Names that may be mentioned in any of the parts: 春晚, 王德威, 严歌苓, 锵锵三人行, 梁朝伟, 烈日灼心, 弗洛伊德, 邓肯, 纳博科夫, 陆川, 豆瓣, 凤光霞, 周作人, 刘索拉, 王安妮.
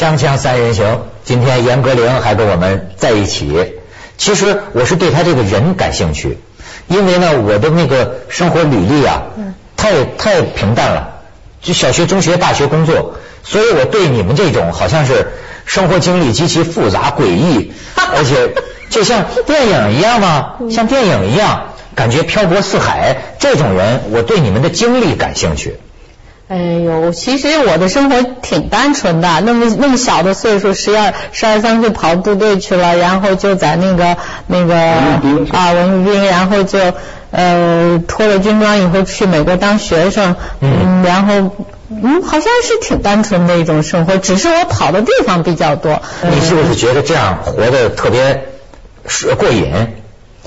锵锵三人行，今天严歌苓还跟我们在一起。其实我是对他这个人感兴趣，因为呢我的那个生活履历啊太平淡了，就小学中学大学工作，所以我对你们这种好像是生活经历极其复杂诡异，而且就像电影一样嘛，像电影一样感觉漂泊四海，这种人我对你们的经历感兴趣。哎呦，其实我的生活挺单纯的，那么小的岁数，12、13岁跑部队去了，然后就在那个文艺兵，然后就脱了军装以后去美国当学生，然后好像是挺单纯的一种生活，只是我跑的地方比较多。你是不是觉得这样活得特别过瘾，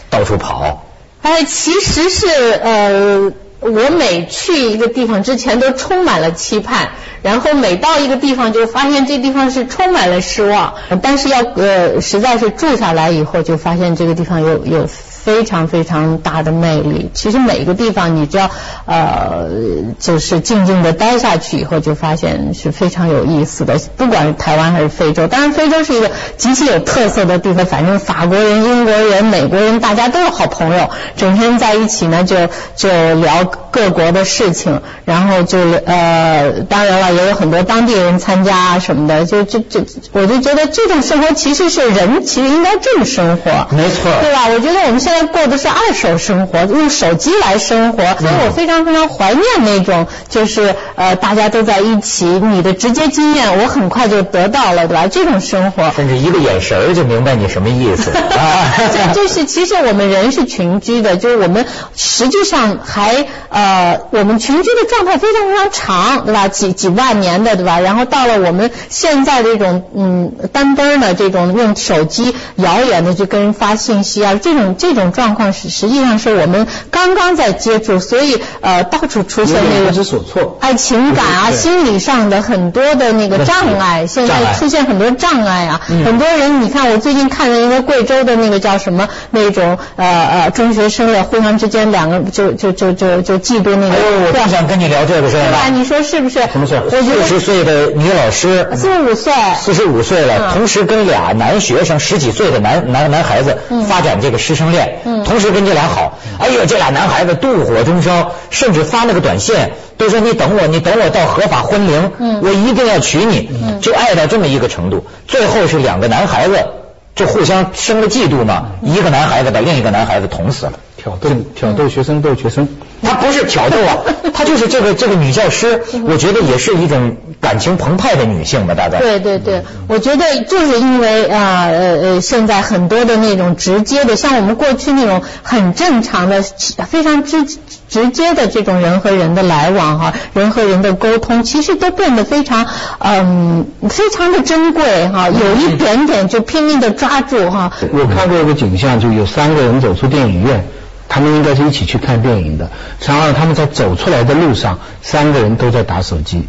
到处跑？哎，其实是我每去一个地方之前都充满了期盼，然后每到一个地方就发现这地方是充满了失望，但是要实在是住下来以后就发现这个地方有非常非常大的魅力。其实每一个地方你只要就是静静的待下去以后就发现是非常有意思的，不管是台湾还是非洲。当然非洲是一个极其有特色的地方，反正法国人、英国人、美国人大家都是好朋友，整天在一起呢就聊各国的事情，然后就当然了也有很多当地人参加啊什么的，就我就觉得这种生活其实是人其实应该这么生活，没错，对吧？我觉得我们现在过的是二手生活，用手机来生活，所以我非常非常怀念那种就是大家都在一起，你的直接经验我很快就得到了，对吧？这种生活甚至一个眼神就明白你什么意思就是其实我们人是群居的，就是我们实际上还我们群居的状态非常非常长，对吧？几万年的，对吧？然后到了我们现在这种单奔的这种用手机遥远的去跟人发信息啊，这种状况是实际上是我们刚刚在接触，所以到处出现那个不知所措，爱情感啊，心理上的很多的那个障碍，现在出现很多障碍啊，很多人你看我最近看了一个贵州的那个叫什么那种中学生的互相之间两个就嫉妒那个。我正想跟你聊这个事儿了，你说是不是？什么事？40岁的女老师，45岁，45岁了，同时跟俩男学生10几岁的男孩子发展这个师生恋，同时跟这俩好，哎呦，这俩男孩子妒火中烧，甚至发那个短信都说你等我到合法婚龄，我一定要娶你，就爱到这么一个程度。最后是两个男孩子就互相生了嫉妒嘛，一个男孩子把另一个男孩子捅死了。挑逗学生斗学生，他不是挑逗啊，他就是这个女教师，我觉得也是一种感情澎湃的女性吧，大概。对对对，我觉得就是因为现在很多的那种直接的，像我们过去那种很正常的、非常直接的这种人和人的来往哈，人和人的沟通，其实都变得非常非常的珍贵哈，有一点点就拼命的抓住哈。我看过一个景象，就有3个人走出电影院。他们应该是一起去看电影的，然而他们在走出来的路上，3个人都在打手机，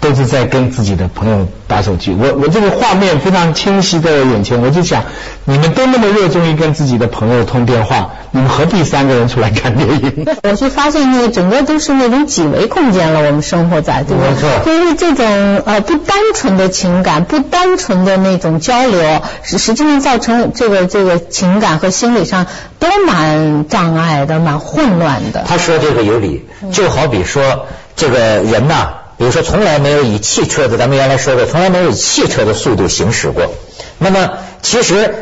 都是在跟自己的朋友打手机。我这个画面非常清晰在眼前，我就想，你们都那么热衷于跟自己的朋友通电话，你们何必3个人出来看电影？我就发现那整个都是那种几维空间了，我们生活在，对吧？就是这种不单纯的情感，不单纯的那种交流，实际上造成这个情感和心理上都蛮障碍的，蛮混乱的。他说这个有理，就好比说这个人呐，比如说从来没有以汽车的，咱们原来说过，从来没有以汽车的速度行驶过。那么其实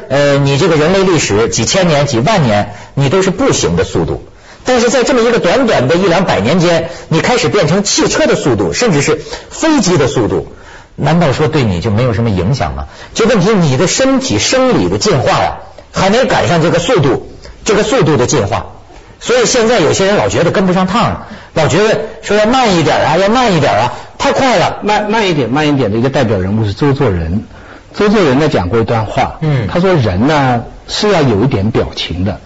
你这个人类历史几千年几万年你都是步行的速度，但是在这么一个短短的100-200年间，你开始变成汽车的速度，甚至是飞机的速度，难道说对你就没有什么影响吗？这问题你的身体生理的进化呀，还没赶上这个速度的进化。所以现在有些人老觉得跟不上趟了，老觉得说要慢一点啊，要慢一点啊，太快了。慢一点的一个代表人物是周作人。周作人呢讲过一段话，他说人呢是要有一点表情的，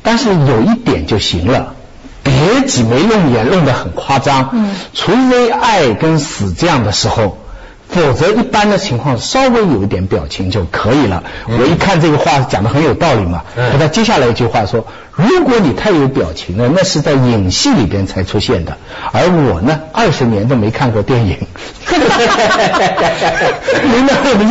但是有一点就行了，别挤眉弄眼弄得很夸张，除非爱跟死这样的时候，否则一般的情况稍微有一点表情就可以了。我一看这个话讲得很有道理嘛，可他接下来一句话说，如果你太有表情了，那是在影戏里边才出现的，而我呢20年都没看过电影。您呢我们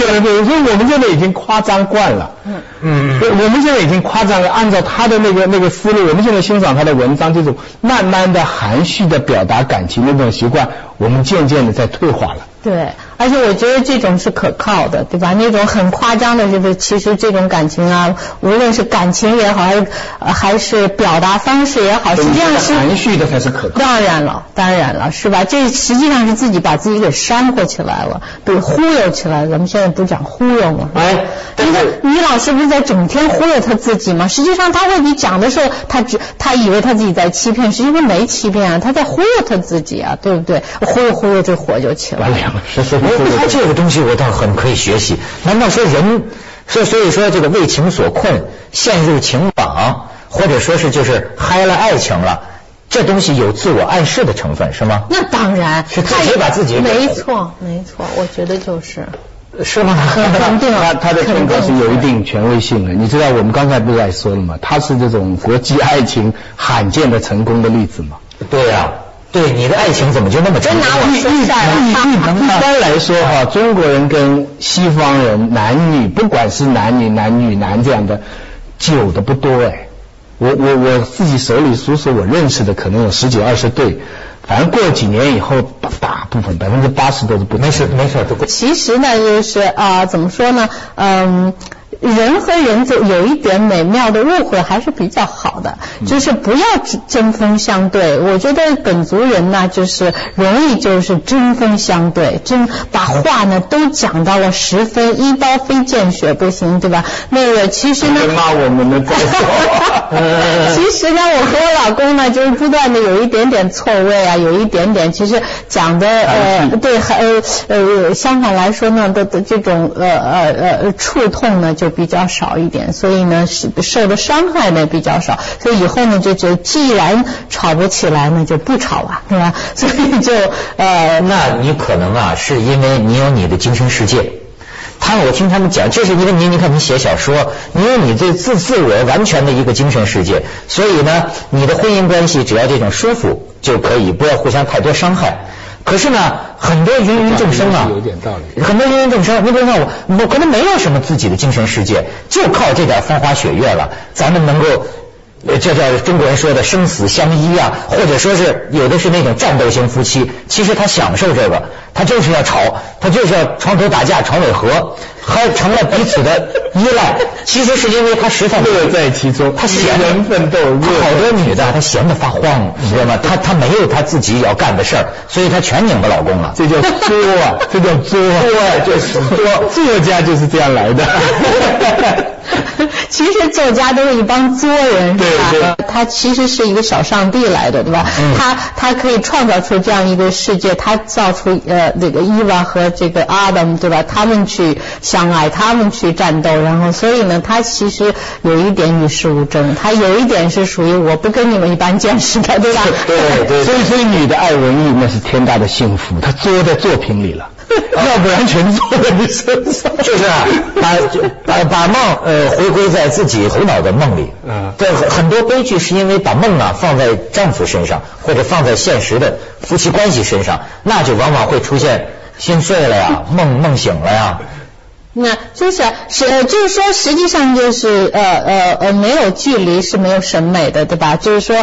现在已经夸张惯了，我们现在已经夸张了，按照他的那个思路，我们现在欣赏他的文章这种慢慢的含蓄的表达感情那种习惯，我们渐渐的在退化了。对，而且我觉得这种是可靠的，对吧？那种很夸张的，就是其实这种感情啊，无论是感情也好，还是表达方式也好，实际上是含蓄的才是可靠的。当然了，是吧？这实际上是自己把自己给煽惑起来了，被忽悠起来了。咱们现在不讲忽悠吗？哎，你看于老师不是在整天忽悠他自己吗？实际上他为你讲的时候，他以为他自己在欺骗，实际上没欺骗啊，他在忽悠他自己啊，对不对？忽悠这火就起来了。他这个东西我倒很可以学习。难道说人所以说这个为情所困，陷入情网，或者说是就是嗨了爱情了，这东西有自我暗示的成分是吗？那当然是自己把自己没错，我觉得是吗？肯定他的性格是有一定权威性的。你知道我们刚才不是在说了吗？他是这种国际爱情罕见的成功的例子吗？对啊，对，你的爱情怎么就那么真拿我说事儿？一般来说哈，中国人跟西方人男女，不管是男女这样的，久的不多哎。我自己手里数数，我认识的可能有10几20对，反正过几年以后，大部分80%都是不。没事，都过。其实呢，就是怎么说呢？人和人就有一点美妙的误会还是比较好的，就是不要针锋相对。我觉得本族人呢，就是容易就是针锋相对，把话呢都讲到了十分，一刀飞见血不行，对吧？那个其实呢，骂我们的其实呢，我和我老公呢，就是不断的有一点点错位啊，有一点点，其实讲的对，相反来说呢，的这种触痛呢就比较少一点，所以呢受的伤害呢比较少，所以以后呢就觉得既然吵不起来呢就不吵了，对吧？所以就那你可能是因为你有你的精神世界。我听他们讲，就是因为您看你写小说，你有你对自我完全的一个精神世界，所以呢你的婚姻关系只要这种舒服就可以，不要互相太多伤害。可是呢，很多芸芸众生有点道理。很多芸芸众生，你比如说我可能没有什么自己的精神世界，就靠这点风花雪月了，咱们能够，这叫中国人说的生死相依啊，或者说是有的是那种战斗型夫妻，其实他享受这个，他就是要吵，他就是要床头打架床尾和，还成了彼此的依赖。其实是因为他实在乐在其中，他闲人奋斗，他好多女的他闲得发慌，你知道吗？他没有他自己要干的事儿，所以他全拧巴老公了。这叫作啊，这叫作啊，就是作家就是这样来的。其实作家都是一帮作人，对吧？他其实是一个小上帝来的，对吧？他可以创造出这样一个世界，他造出那个伊娃和这个阿当，对吧？他们去相爱，他们去战斗，然后所以呢，他其实有一点与世无争，他有一点是属于我不跟你们一般见识的，对吧？对。所以女的爱文艺那是天大的幸福，她作在作品里了。要不然全坐在你身上，就是把梦回归在自己头脑的梦里。对，很多悲剧是因为把梦放在丈夫身上，或者放在现实的夫妻关系身上，那就往往会出现心碎了呀，梦醒了呀。那就是说，实际上就是没有距离是没有审美的，对吧？就是说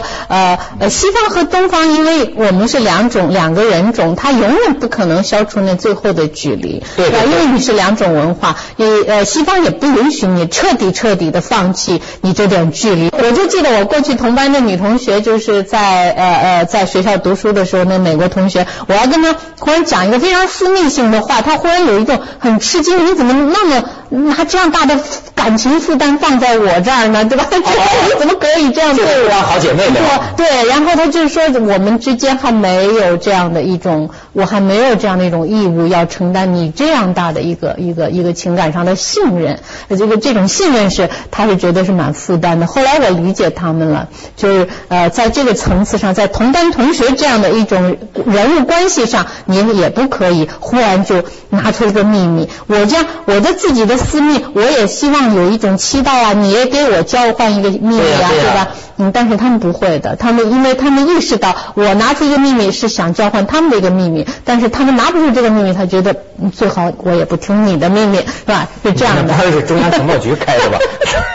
西方和东方，因为我们是两个人种，它永远不可能消除那最后的距离。对，因为你是两种文化，你西方也不允许你彻底的放弃你这点距离。我就记得我过去同班的女同学，就是在在学校读书的时候，那美国同学，我要跟她忽然讲一个非常私密性的话，她忽然有一种很吃惊，你怎么那么拿这样大的感情负担放在我这儿呢，对吧？你怎么可以这样对我？好姐妹的。对，然后他就说我们之间还没有这样的一种我还没有这样的一种义务要承担你这样大的一个情感上的信任，这种信任是他是觉得是蛮负担的。后来我理解他们了，就是在这个层次上，在同班同学这样的一种人物关系上，你也不可以忽然就拿出一个秘密，我的自己的私密，我也希望有一种期待啊，你也给我交换一个秘密啊，对吧？但是他们不会的，他们因为他们意识到我拿出一个秘密是想交换他们的一个秘密，但是他们拿不出这个秘密，他觉得最好我也不听你的秘密，是吧？是这样的。那是中央情报局开的吧？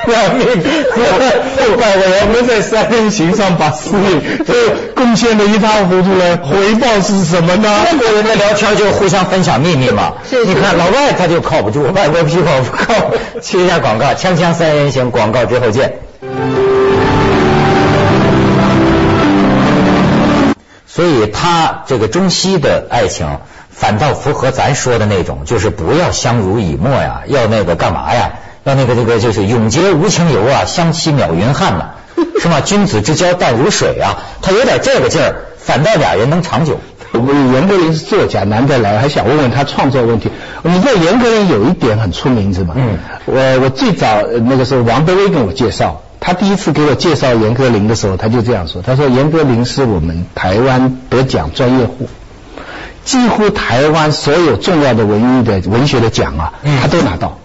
让秘密，我们在三人行上把私密都贡献的一塌糊涂了，回报是什么呢？外国人的聊天就互相分享秘密嘛。你看老外他就靠不住，外国屁股不靠。去一下广告，锵锵三人行广告之后见。所以他这个中西的爱情反倒符合咱说的那种，就是不要相濡以沫呀，要那个干嘛呀，要那个这个就是永结无情游啊，相期邈云汉嘛，是吗？君子之交淡如水啊，他有点这个劲儿，反倒俩人能长久。我们严歌苓是作家，难得来，还想问问他创作问题。你知道严歌苓有一点很出名字嘛？我最早那个时候王德威跟我介绍。他第一次给我介绍严歌苓的时候，他就这样说，他说严歌苓是我们台湾得奖专业户，几乎台湾所有重要的文艺的文学的奖啊，他都拿到，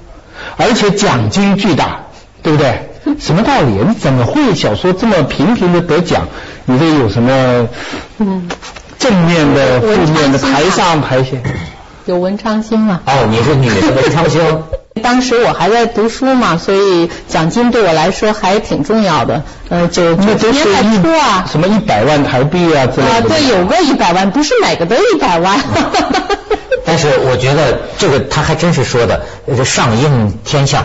而且奖金巨大，对不对？什么道理？你怎么会小说这么频频的得奖？你这有什么正面的、负面的、台上台下？有文昌星嘛？哦，你是女的文昌星。当时我还在读书嘛，所以奖金对我来说还挺重要的。9年代初啊，什么100万台币啊之类的。啊，对，有个100万，不是每个都100万。但是我觉得这个他还真是说的上应天下。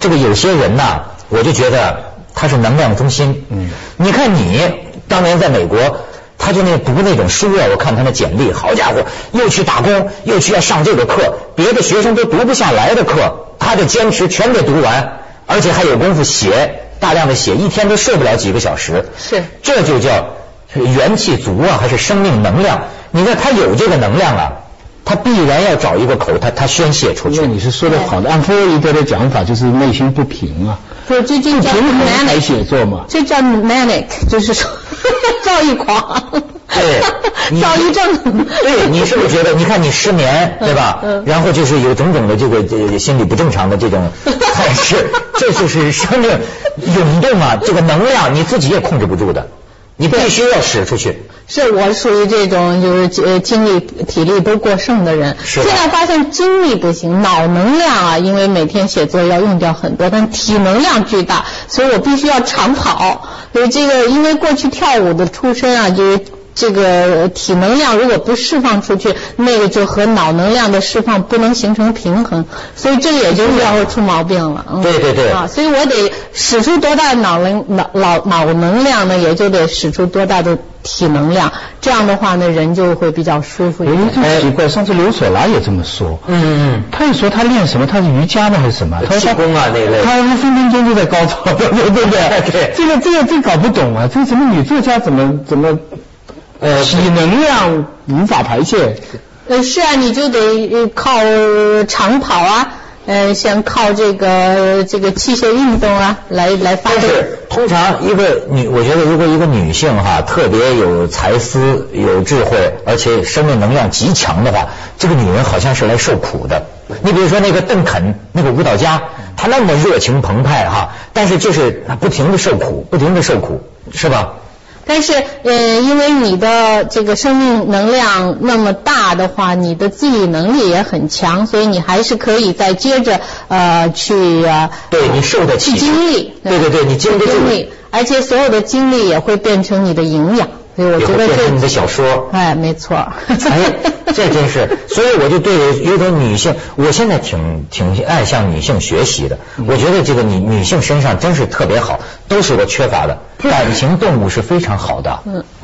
这个有些人呐，我就觉得他是能量中心。你看你当年在美国。他就读那种书啊，我看他的简历，好家伙，又去打工，又去要上这个课，别的学生都读不下来的课，他就坚持全给读完，而且还有功夫写，大量的写，一天都睡不了几个小时。是，这就叫元气足啊，还是生命能量？你看他有这个能量啊，他必然要找一个口，他宣泄出去。因为你是说的好的，按弗洛伊德的讲法，就是内心不平啊。对，这叫 manic 写作嘛，这叫 manic， 就是说躁郁狂，对，躁郁症。对，你是不是觉得？你看你失眠，对吧？然后就是有种种的这个心理不正常的这种态势，这就是生命涌动啊，这个能量你自己也控制不住的。你必须要使出去。是，我属于这种就是精力体力都过剩的人。是。现在发现精力不行，脑能量啊，因为每天写作要用掉很多，但体能量巨大，所以我必须要长跑。所以这个因为过去跳舞的出身啊，就是这个体能量如果不释放出去，那个就和脑能量的释放不能形成平衡，所以这也就是让我出毛病了。对对对。啊，所以我得使出多大脑能量呢，也就得使出多大的体能量，这样的话呢，人就会比较舒服一点。哎，奇怪，上次刘索拉也这么说。他也说他练什么，他是瑜伽呢还是什么？他气功啊那类。他分分钟就在高潮，对不对？对。这搞不懂啊，这什么女作家怎么？体能量无法排泄。是啊，你就得靠长跑啊，像靠这个器械运动啊来发力。但是通常我觉得如果一个女性哈特别有才思、有智慧，而且生命能量极强的话，这个女人好像是来受苦的。你比如说那个邓肯，那个舞蹈家，他那么热情澎湃哈，但是就是不停的受苦，是吧？但是，因为你的这个生命能量那么大的话，你的自理能力也很强，所以你还是可以再接着去对你受得起去经历，对，你经得住，而且所有的经历也会变成你的营养，所以我觉得这是你的小说。哎，没错。这真是，所以我就对有种女性，我现在挺爱向女性学习的。我觉得这个女性身上真是特别好，都是我缺乏的。感情动物是非常好的，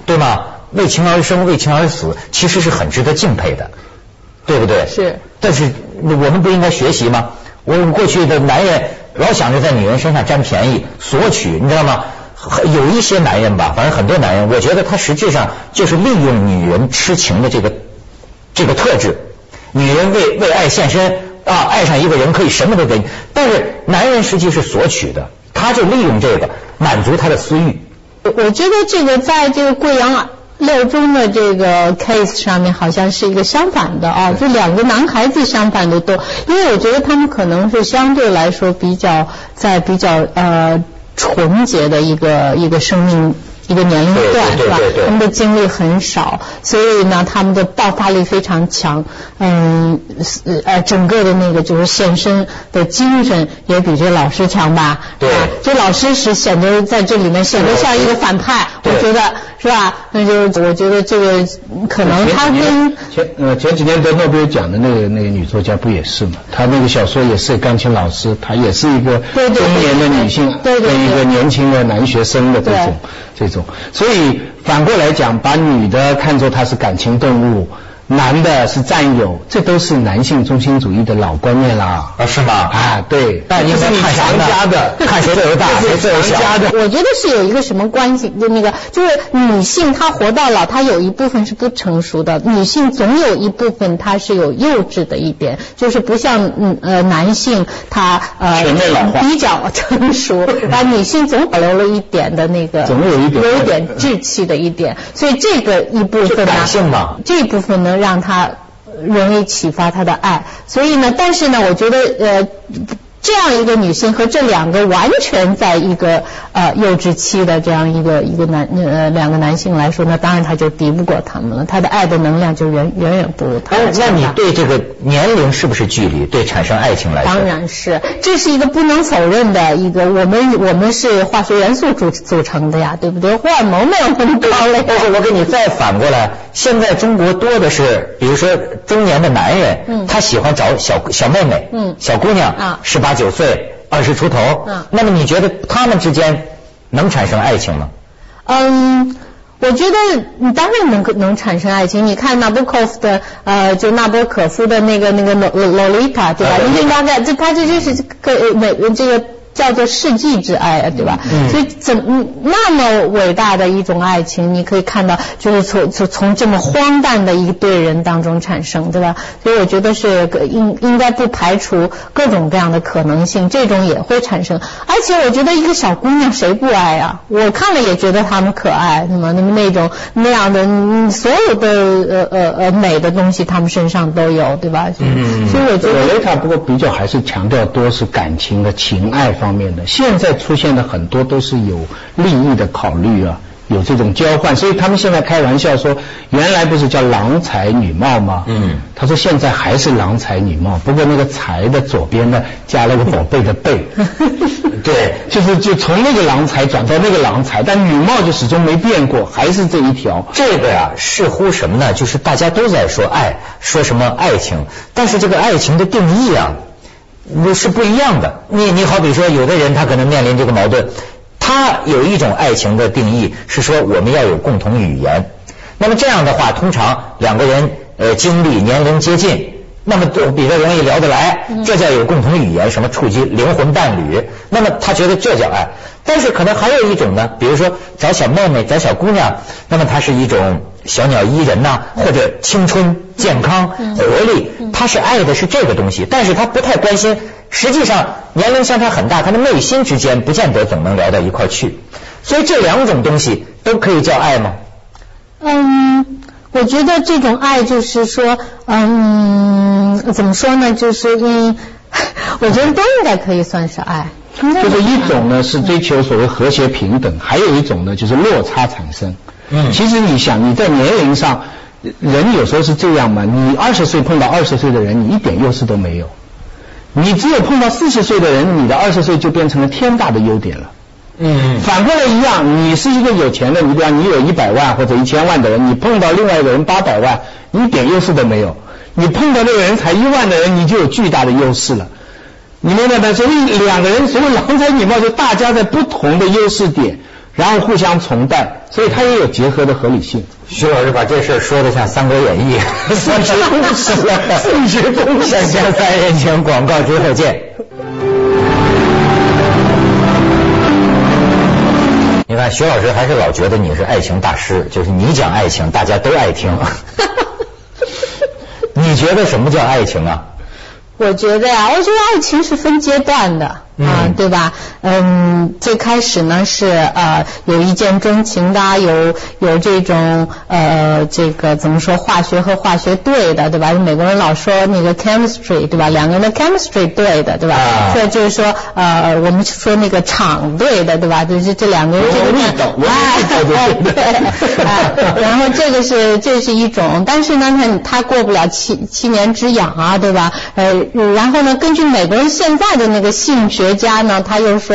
对吗？为情而生，为情而死，其实是很值得敬佩的，对不对？是。但是我们不应该学习吗？我们过去的男人老想着在女人身上占便宜、索取，你知道吗？有一些男人吧，反正很多男人，我觉得他实际上就是利用女人痴情的这个。这个特质。女人为爱献身啊，爱上一个人可以什么都给你，但是男人实际是索取的，他就利用这个满足他的私欲。我觉得这个在这个贵阳六中的这个 case 上面好像是一个相反的啊，就两个男孩子相反的多，因为我觉得他们可能是相对来说比较纯洁的一个生命一个年龄段是吧？他们的精力很少，所以呢他们的爆发力非常强，整个的那个就是献身的精神也比这老师强吧？对，这老师是显得在这里面显得像一个反派，我觉得是吧？那就我觉得这个可能他跟前几年得诺贝尔奖的那个女作家不也是吗？她那个小说也是钢琴老师，她也是一个中年的女性对跟一个年轻的男学生的这种。所以反过来讲，把女的看作她是感情动物，男的是占有，这都是男性中心主义的老观念啦。啊，是吗？啊，对。但你看强加的，看谁最大，谁最小。我觉得是有一个什么关系，就那个就是女性她活到老，她有一部分是不成熟的，女性总有一部分她是有幼稚的一边，就是不像男性他比较成熟，啊女性总保留了一点的那个，总有一点稚气的一点，所以这个一部分呢，这一部分呢。让他容易启发他的爱，所以呢，但是呢，我觉得这样一个女性和这两个完全在一个幼稚期的这样一个两个男性来说，那当然他就敌不过他们了，他的爱的能量就远远不如他们。那你对这个年龄是不是距离对产生爱情来说？当然是，这是一个不能否认的一个，我们是化学元素组成的呀，对不对？荷尔蒙没有那么高嘞。但是我给你再反过来，现在中国多的是，比如说中年的男人，他喜欢找小妹妹，小姑娘啊，是吧？18、19岁，20出头，那么你觉得他们之间能产生爱情吗？我觉得你当然能产生爱情。你看纳博科夫的那个洛丽塔，对吧？你就大概他这就是这个叫做世纪之爱啊，对吧？所以那么伟大的一种爱情，你可以看到就是从这么荒诞的一对人当中产生，对吧？所以我觉得是应该不排除各种各样的可能性，这种也会产生。而且我觉得一个小姑娘谁不爱啊？我看了也觉得她们可爱，那么那种那样的所有的美的东西，她们身上都有，对吧？所以我觉得洛丽塔不过比较还是强调多是感情的情爱方面的，现在出现的很多都是有利益的考虑啊，有这种交换，所以他们现在开玩笑说，原来不是叫郎才女貌吗？他说现在还是郎才女貌，不过那个才的左边呢加了个宝贝的贝，对，就从那个郎才转到那个郎才，但女貌就始终没变过，还是这一条。这个呀，似乎什么呢？就是大家都在说爱，说什么爱情，但是这个爱情的定义啊。是不一样的。你好比说，有的人他可能面临这个矛盾，他有一种爱情的定义是说我们要有共同语言，那么这样的话通常两个人经历年龄接近，那么就比较容易聊得来，这叫有共同语言，什么触及灵魂伴侣，那么他觉得这叫爱。但是可能还有一种呢，比如说找小妹妹找小姑娘，那么它是一种小鸟依人呐，或者青春健康活力，他是爱的是这个东西，但是他不太关心实际上年龄相差很大，他的内心之间不见得总能聊到一块去，所以这两种东西都可以叫爱吗？我觉得这种爱就是说怎么说呢，就是我觉得都应该可以算是爱。就是一种呢是追求所谓和谐平等，还有一种呢就是落差产生。其实你想，你在年龄上，人有时候是这样嘛，你20岁碰到20岁的人，你一点优势都没有，你只有碰到40岁的人，你的20岁就变成了天大的优点了。反过来一样，你是一个有钱的，你比方你有100万或者1000万的人，你碰到另外一个人800万，你一点优势都没有，你碰到那个人才1万的人，你就有巨大的优势了，你明白吗？所以两个人所谓郎才女貌，就大家在不同的优势点，然后互相崇拜，所以它也有结合的合理性。徐老师把这事说得像《三国演义》宋时公锵锵三人行，广告之后见。你看徐老师还是老觉得你是爱情大师，就是你讲爱情大家都爱听。觉得什么叫爱情啊？我觉得呀，我觉得爱情是分阶段的。啊，对吧？嗯，最开始呢是有一见钟情的，有这种这个怎么说，化学和化学对的，对吧？美国人老说那个 chemistry， 对吧？两个人的 chemistry 对的，对吧？所以就是说我们说那个场对的，对吧？就是这两个人这个对，然后这是一种，但是呢他过不了七年之痒啊，对吧？然后呢，根据美国人现在的那个性学家呢，他又说，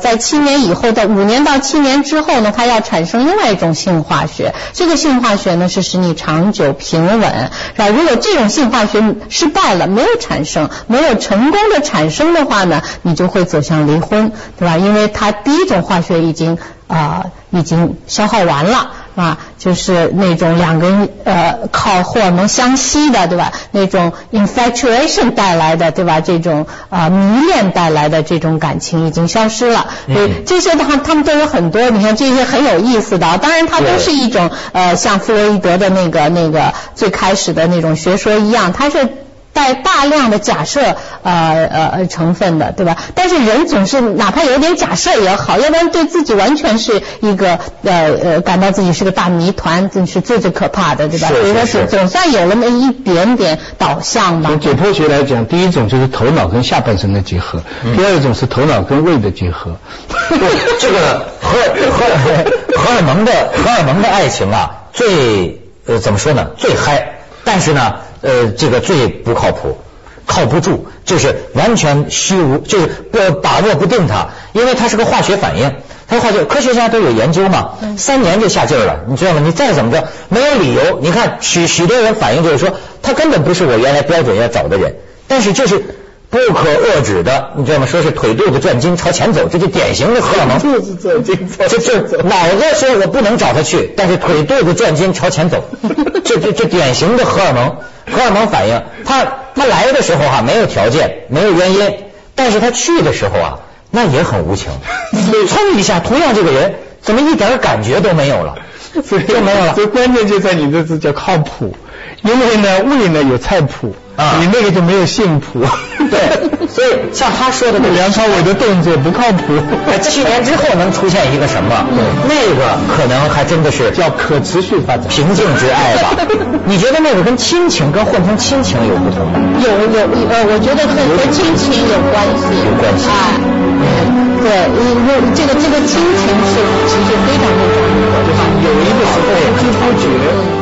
在7年以后的5年到7年之后呢，他要产生另外一种性化学。这个性化学呢，是使你长久平稳，是吧？如果这种性化学失败了，没有成功的产生的话呢，你就会走向离婚，对吧？因为它第一种化学已经消耗完了。啊，就是那种两个人靠荷尔蒙相吸的，对吧？那种 infatuation 带来的，对吧？这种迷恋带来的这种感情已经消失了。对，这些的话他们都有很多，你看这些很有意思的。当然，它都是一种像弗洛伊德的那个最开始的那种学说一样，它是带大量的假设成分的，对吧？但是人总是哪怕有点假设也好，要不然对自己完全是一个感到自己是个大谜团，真是最最可怕的，对吧？所以说总算有了那一点点导向吧。从解剖学来讲，第一种就是头脑跟下半身的结合，第二种是头脑跟胃的结合。这个荷尔蒙的爱情啊，最怎么说呢？最嗨，但是呢。这个最不靠谱，靠不住，就是完全虚无，就是把握不定它，因为它是个化学反应，它化学科学家都有研究嘛，3年就下劲了，你知道吗？你再怎么着没有理由，你看许多人反应就是说他根本不是我原来标准要找的人，但是就是不可遏止的，你知道吗？说是腿肚子转筋朝前走，这就典型的荷尔蒙。肚子转筋朝前走，就脑子说我不能找他去，但是腿肚子转筋朝前走，这典型的荷尔蒙反应。它来的时候啊没有条件，没有原因，但是它去的时候啊那也很无情，蹭一下，同样这个人怎么一点感觉都没有了，就没有了。所以关键就在你这字叫靠谱，因为呢胃呢有菜谱。啊，你那个就没有性谱，对，所以像他说的，梁朝伟的动作不靠谱。7年之后能出现一个什么？那个可能还真的是叫可持续发展、平静之爱吧？你觉得那个跟亲情、跟混成亲情有不同吗？有，我觉得和亲情有关系，啊，对，这个亲情是其实非常重要的，就是有一个时候不知不觉。